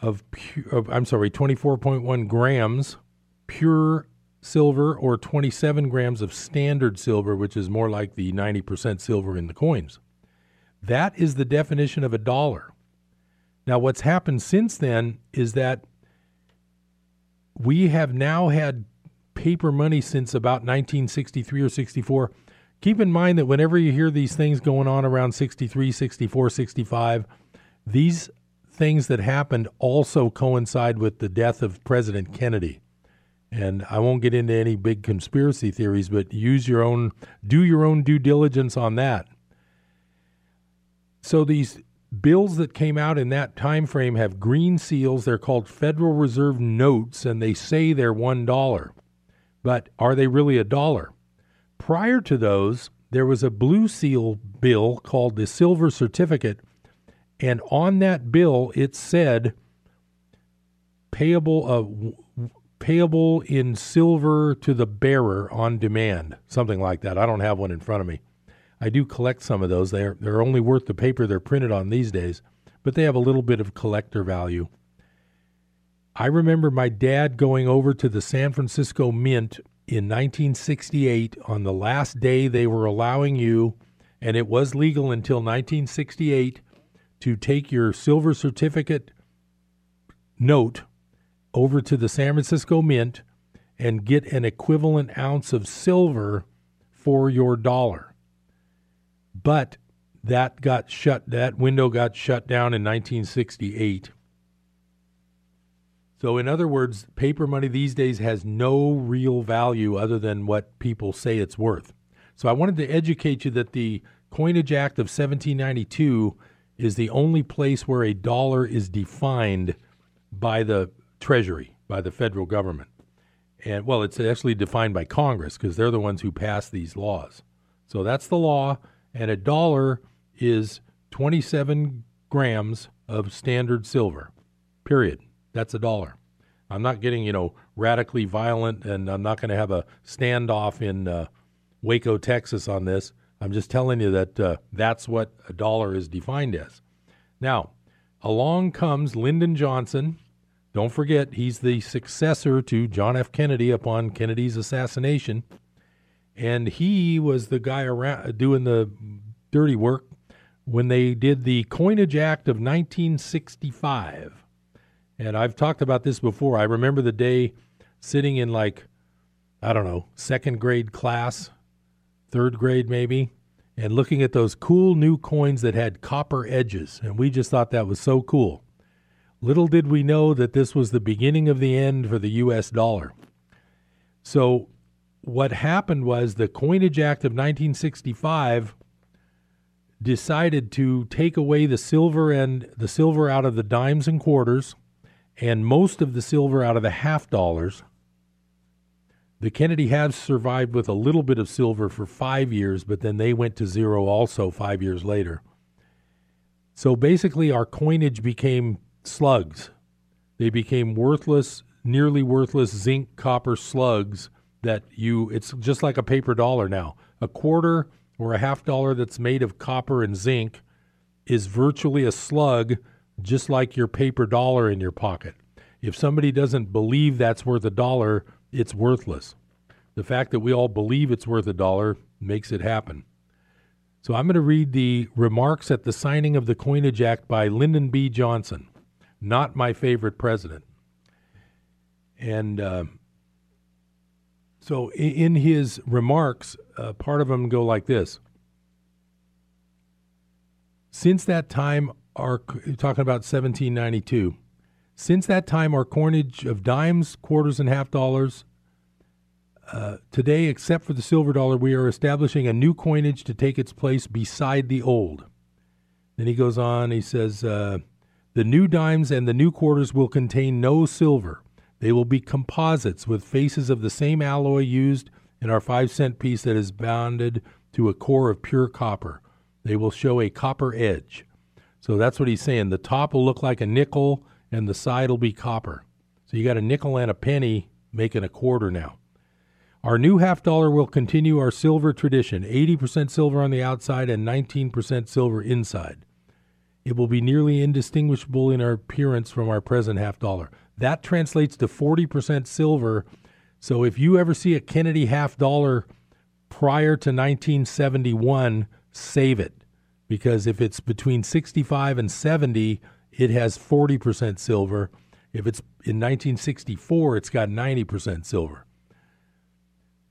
of, pu- of I'm sorry, twenty-four point one grams pure silver, or twenty-seven grams of standard silver, which is more like the ninety percent silver in the coins. That is the definition of a dollar. Now, what's happened since then is that we have now had paper money since about nineteen sixty-three or sixty-four. Keep in mind that whenever you hear these things going on around sixty-three, sixty-four, sixty-five, these things that happened also coincide with the death of President Kennedy. And I won't get into any big conspiracy theories, but use your own, do your own due diligence on that. So these bills that came out in that time frame have green seals. They're called Federal Reserve notes, and they say they're one dollar. But are they really a dollar? Prior to those, there was a blue seal bill called the Silver Certificate, and on that bill it said payable of, payable in silver to the bearer on demand, something like that. I don't have one in front of me. I do collect some of those. They're, they're only worth the paper they're printed on these days, but they have a little bit of collector value. I remember my dad going over to the San Francisco Mint in nineteen sixty-eight on the last day they were allowing you, and it was legal until nineteen sixty-eight, to take your silver certificate note over to the San Francisco Mint and get an equivalent ounce of silver for your dollar. But that got shut, that window got shut down in nineteen sixty-eight. So in other words, paper money these days has no real value other than what people say it's worth. So I wanted to educate you that the Coinage Act of seventeen ninety-two is the only place where a dollar is defined by the Treasury, by the federal government. And, well, it's actually defined by Congress because they're the ones who pass these laws. So that's the law, and a dollar is twenty-seven grams of standard silver, period. That's a dollar. I'm not getting, you know, radically violent, and I'm not going to have a standoff in uh, Waco, Texas on this. I'm just telling you that uh, that's what a dollar is defined as. Now, along comes Lyndon Johnson. Don't forget, he's the successor to John F. Kennedy upon Kennedy's assassination. And he was the guy around doing the dirty work when they did the Coinage Act of nineteen sixty-five. And I've talked about this before. I remember the day sitting in, like, I don't know, second grade class, third grade maybe, and looking at those cool new coins that had copper edges. And we just thought that was so cool. Little did we know that this was the beginning of the end for the U S dollar. So what happened was the Coinage Act of nineteen sixty-five decided to take away the silver and the silver out of the dimes and quarters, and most of the silver out of the half dollars. The Kennedy halves survived with a little bit of silver for five years, but then they went to zero also five years later. So basically our coinage became slugs. They became worthless, nearly worthless zinc copper slugs that you, it's just like a paper dollar now. A quarter or a half dollar that's made of copper and zinc is virtually a slug, just like your paper dollar in your pocket. If somebody doesn't believe that's worth a dollar, it's worthless. The fact that we all believe it's worth a dollar makes it happen. So I'm going to read the remarks at the signing of the Coinage Act by Lyndon B. Johnson, not my favorite president. And uh, so in his remarks, uh, part of them go like this. Since that time, Our, talking about seventeen ninety-two. Since that time, our coinage of dimes, quarters, and half dollars, uh, today, except for the silver dollar, we are establishing a new coinage to take its place beside the old. Then he goes on, he says, uh, the new dimes and the new quarters will contain no silver. They will be composites with faces of the same alloy used in our five-cent piece that is bonded to a core of pure copper. They will show a copper edge. So that's what he's saying. The top will look like a nickel, and the side will be copper. So you got a nickel and a penny making a quarter now. Our new half dollar will continue our silver tradition, eighty percent silver on the outside and nineteen percent silver inside. It will be nearly indistinguishable in our appearance from our present half dollar. That translates to forty percent silver. So if you ever see a Kennedy half dollar prior to nineteen seventy-one, save it. Because if it's between sixty-five and seventy, it has forty percent silver. If it's in nineteen sixty-four, it's got ninety percent silver.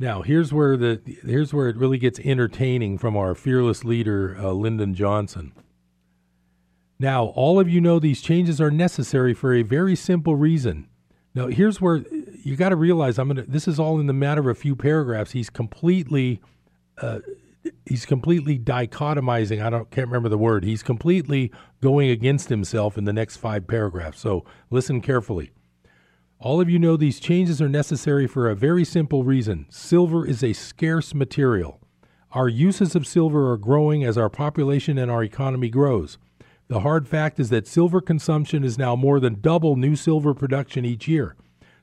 Now, here's where the here's where it really gets entertaining from our fearless leader, uh, Lyndon Johnson. Now, all of you know these changes are necessary for a very simple reason. Now, here's where you got to realize I'm gonna. This is all in the matter of a few paragraphs. He's completely. Uh, He's completely dichotomizing. I don't can't remember the word. He's completely going against himself in the next five paragraphs. So listen carefully. All of you know these changes are necessary for a very simple reason. Silver is a scarce material. Our uses of silver are growing as our population and our economy grows. The hard fact is that silver consumption is now more than double new silver production each year.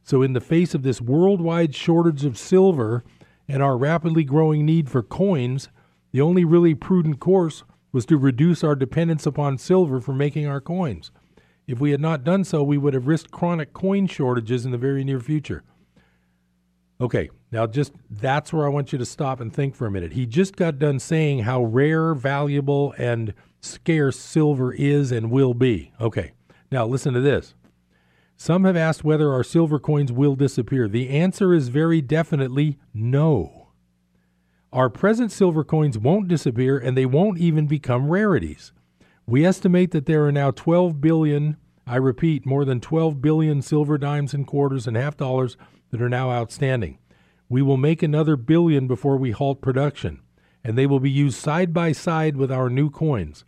So in the face of this worldwide shortage of silver and our rapidly growing need for coins, the only really prudent course was to reduce our dependence upon silver for making our coins. If we had not done so, we would have risked chronic coin shortages in the very near future. Okay, now just that's where I want you to stop and think for a minute. He just got done saying how rare, valuable, and scarce silver is and will be. Okay, now listen to this. Some have asked whether our silver coins will disappear. The answer is very definitely no. Our present silver coins won't disappear, and they won't even become rarities. We estimate that there are now twelve billion, I repeat, more than twelve billion silver dimes and quarters and half dollars that are now outstanding. We will make another billion before we halt production, and they will be used side by side with our new coins.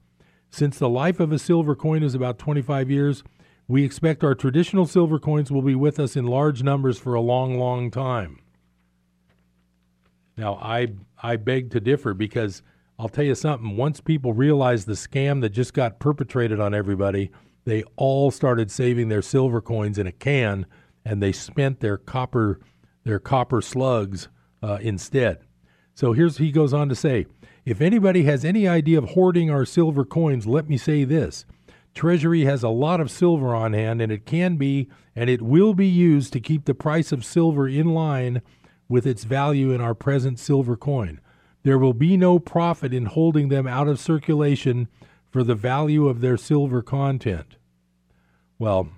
Since the life of a silver coin is about twenty-five years, we expect our traditional silver coins will be with us in large numbers for a long, long time. Now, I I beg to differ, because I'll tell you something, once people realized the scam that just got perpetrated on everybody, they all started saving their silver coins in a can, and they spent their copper their copper slugs uh, instead. So here's he goes on to say, if anybody has any idea of hoarding our silver coins, let me say this. Treasury has a lot of silver on hand, and it can be and it will be used to keep the price of silver in line with its value in our present silver coin. There will be no profit in holding them out of circulation for the value of their silver content. Well,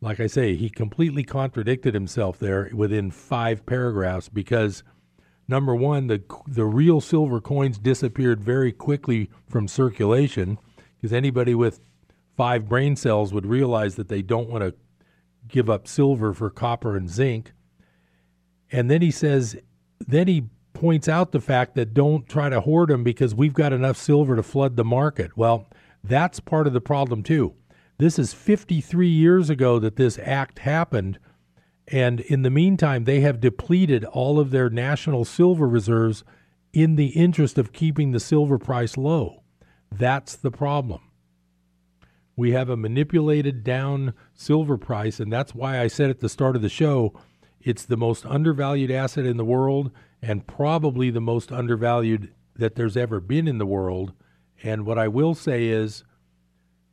like I say, he completely contradicted himself there within five paragraphs, because, number one, the the real silver coins disappeared very quickly from circulation, because anybody with five brain cells would realize that they don't want to give up silver for copper and zinc. And then he says, then he points out the fact that don't try to hoard them because we've got enough silver to flood the market. Well, that's part of the problem too. This is fifty-three years ago that this act happened, and in the meantime, they have depleted all of their national silver reserves in the interest of keeping the silver price low. That's the problem. We have a manipulated down silver price, and that's why I said at the start of the show, it's the most undervalued asset in the world, and probably the most undervalued that there's ever been in the world. And what I will say is,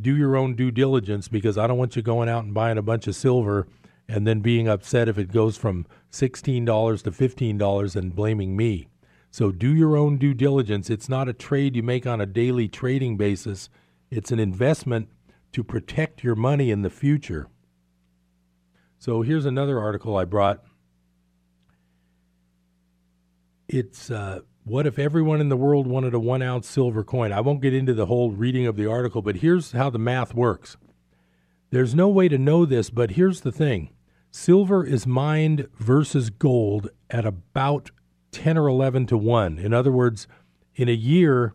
do your own due diligence, because I don't want you going out and buying a bunch of silver and then being upset if it goes from sixteen dollars to fifteen dollars and blaming me. So do your own due diligence. It's not a trade you make on a daily trading basis. It's an investment to protect your money in the future. So here's another article I brought. It's, uh, what if everyone in the world wanted a one-ounce silver coin? I won't get into the whole reading of the article, but here's how the math works. There's no way to know this, but here's the thing. Silver is mined versus gold at about ten or eleven to one. In other words, in a year,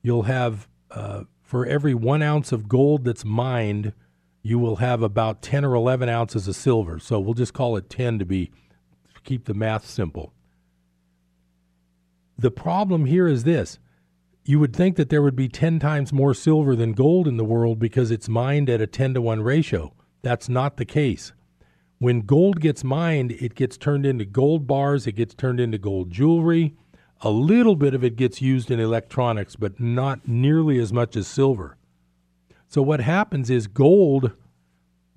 you'll have, uh, for every one ounce of gold that's mined, you will have about ten or eleven ounces of silver. So we'll just call it ten to be, to keep the math simple. The problem here is this. You would think that there would be ten times more silver than gold in the world because it's mined at a ten to one ratio. That's not the case. When gold gets mined, it gets turned into gold bars, it gets turned into gold jewelry. A little bit of it gets used in electronics, but not nearly as much as silver. So what happens is gold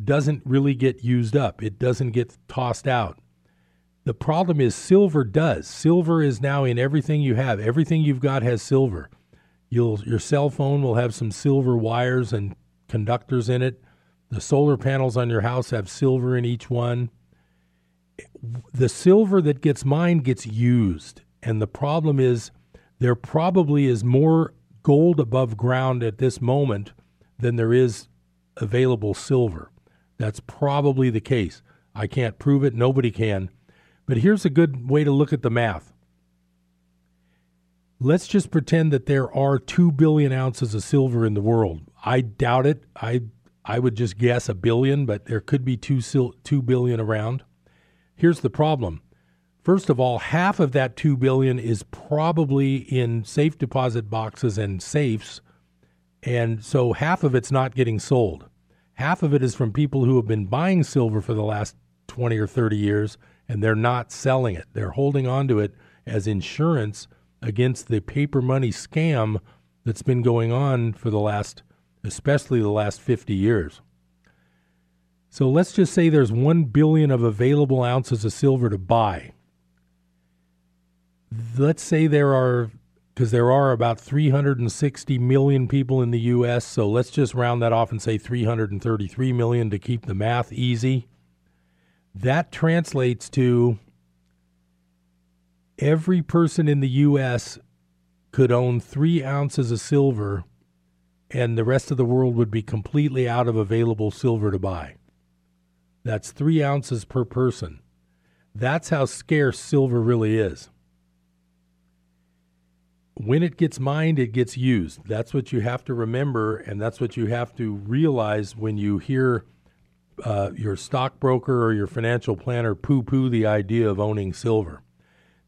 doesn't really get used up. It doesn't get tossed out. The problem is silver does. Silver is now in everything you have. Everything you've got has silver. You'll, your cell phone will have some silver wires and conductors in it. The solar panels on your house have silver in each one. The silver that gets mined gets used. And the problem is there probably is more gold above ground at this moment than there is available silver. That's probably the case. I can't prove it. Nobody can. But here's a good way to look at the math. Let's just pretend that there are two billion ounces of silver in the world. I doubt it. I I would just guess a billion, but there could be two, two billion around. Here's the problem. First of all, half of that two billion is probably in safe deposit boxes and safes, and so half of it's not getting sold. Half of it is from people who have been buying silver for the last twenty or thirty years, and they're not selling it. They're holding on to it as insurance against the paper money scam that's been going on for the last, especially the last fifty years. So let's just say there's one billion of available ounces of silver to buy. Let's say there are, because there are about three hundred sixty million people in the U S, so let's just round that off and say three hundred thirty-three million to keep the math easy. That translates to every person in the U S could own three ounces of silver, and the rest of the world would be completely out of available silver to buy. That's three ounces per person. That's how scarce silver really is. When it gets mined, it gets used. That's what you have to remember, and that's what you have to realize when you hear uh, your stockbroker or your financial planner poo-poo the idea of owning silver.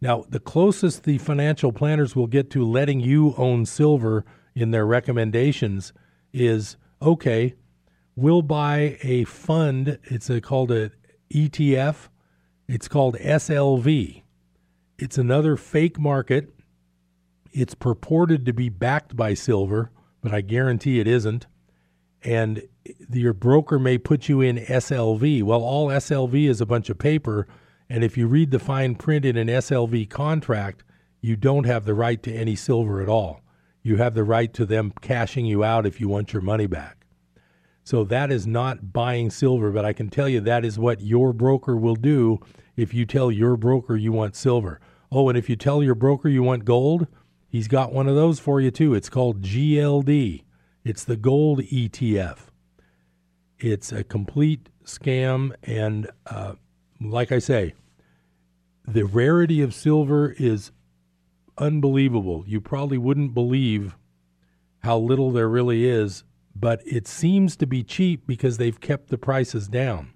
Now, the closest the financial planners will get to letting you own silver in their recommendations is, okay, we'll buy a fund. It's a, called an E T F. It's called S L V. It's another fake market. It's purported to be backed by silver, but I guarantee it isn't. And your broker may put you in S L V. Well, all S L V is a bunch of paper, and if you read the fine print in an S L V contract, you don't have the right to any silver at all. You have the right to them cashing you out if you want your money back. So that is not buying silver, but I can tell you that is what your broker will do if you tell your broker you want silver. Oh, and if you tell your broker you want gold, he's got one of those for you too. It's called G L D. It's the gold E T F. It's a complete scam, and uh, like I say, the rarity of silver is unbelievable. You probably wouldn't believe how little there really is, but it seems to be cheap because they've kept the prices down.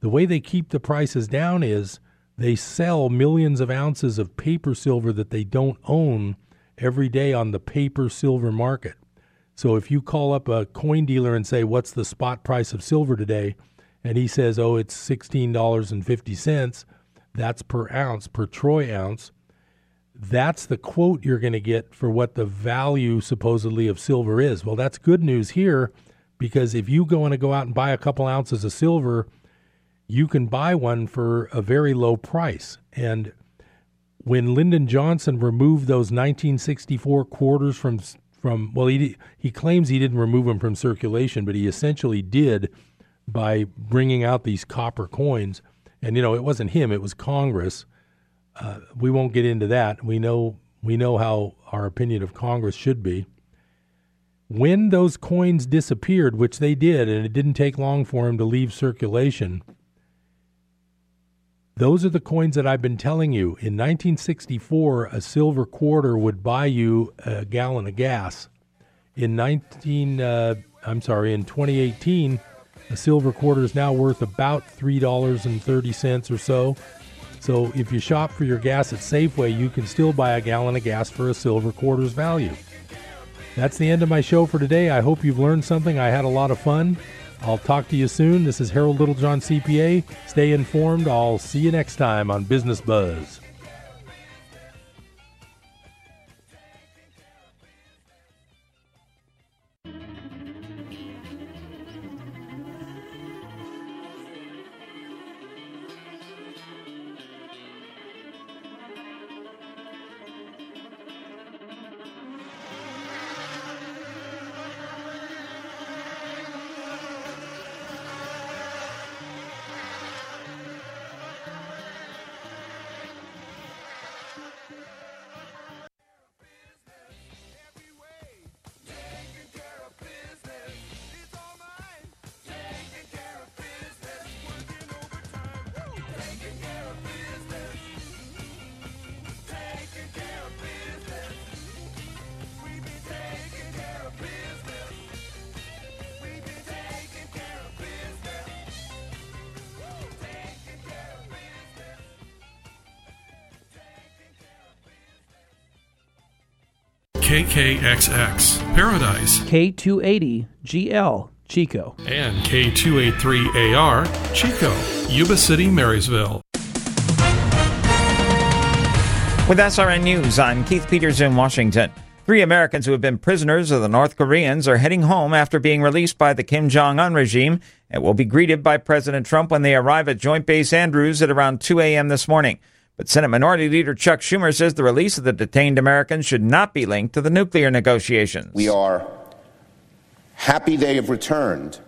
The way they keep the prices down is they sell millions of ounces of paper silver that they don't own every day on the paper silver market. So if you call up a coin dealer and say, what's the spot price of silver today? And he says, oh, it's sixteen dollars and fifty cents. That's per ounce, per troy ounce. That's the quote you're going to get for what the value supposedly of silver is. Well, that's good news here, because if you want to go out and buy a couple ounces of silver, you can buy one for a very low price. And when Lyndon Johnson removed those nineteen sixty-four quarters from, from well, he, he claims he didn't remove them from circulation, but he essentially did by bringing out these copper coins. And, you know, it wasn't him, it was Congress. Uh, we won't get into that. We know we know how our opinion of Congress should be. When those coins disappeared, which they did, and it didn't take long for them to leave circulation, those are the coins that I've been telling you. In nineteen sixty-four, a silver quarter would buy you a gallon of gas. In nineteen, uh, I'm sorry, in twenty eighteen, a silver quarter is now worth about three dollars and thirty cents or so. So if you shop for your gas at Safeway, you can still buy a gallon of gas for a silver quarter's value. That's the end of my show for today. I hope you've learned something. I had a lot of fun. I'll talk to you soon. This is Harold Littlejohn, C P A. Stay informed. I'll see you next time on Business Buzz. K K X X, Paradise, K two eighty G L, Chico, and K two eighty-three A R, Chico, Yuba City, Marysville. With S R N News, I'm Keith Peters in Washington. Three Americans who have been prisoners of the North Koreans are heading home after being released by the Kim Jong-un regime and will be greeted by President Trump when they arrive at Joint Base Andrews at around two a.m. this morning. But Senate Minority Leader Chuck Schumer says the release of the detained Americans should not be linked to the nuclear negotiations. We are happy they have returned,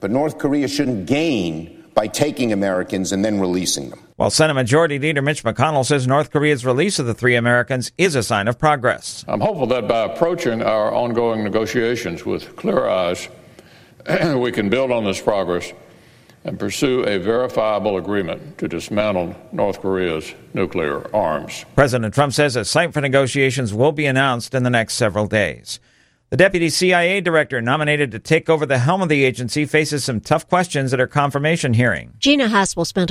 but North Korea shouldn't gain by taking Americans and then releasing them. While Senate Majority Leader Mitch McConnell says North Korea's release of the three Americans is a sign of progress. I'm hopeful that by approaching our ongoing negotiations with clear eyes, we can build on this progress and pursue a verifiable agreement to dismantle North Korea's nuclear arms. President Trump says a site for negotiations will be announced in the next several days. The deputy C I A director nominated to take over the helm of the agency faces some tough questions at her confirmation hearing. Gina Haspel spent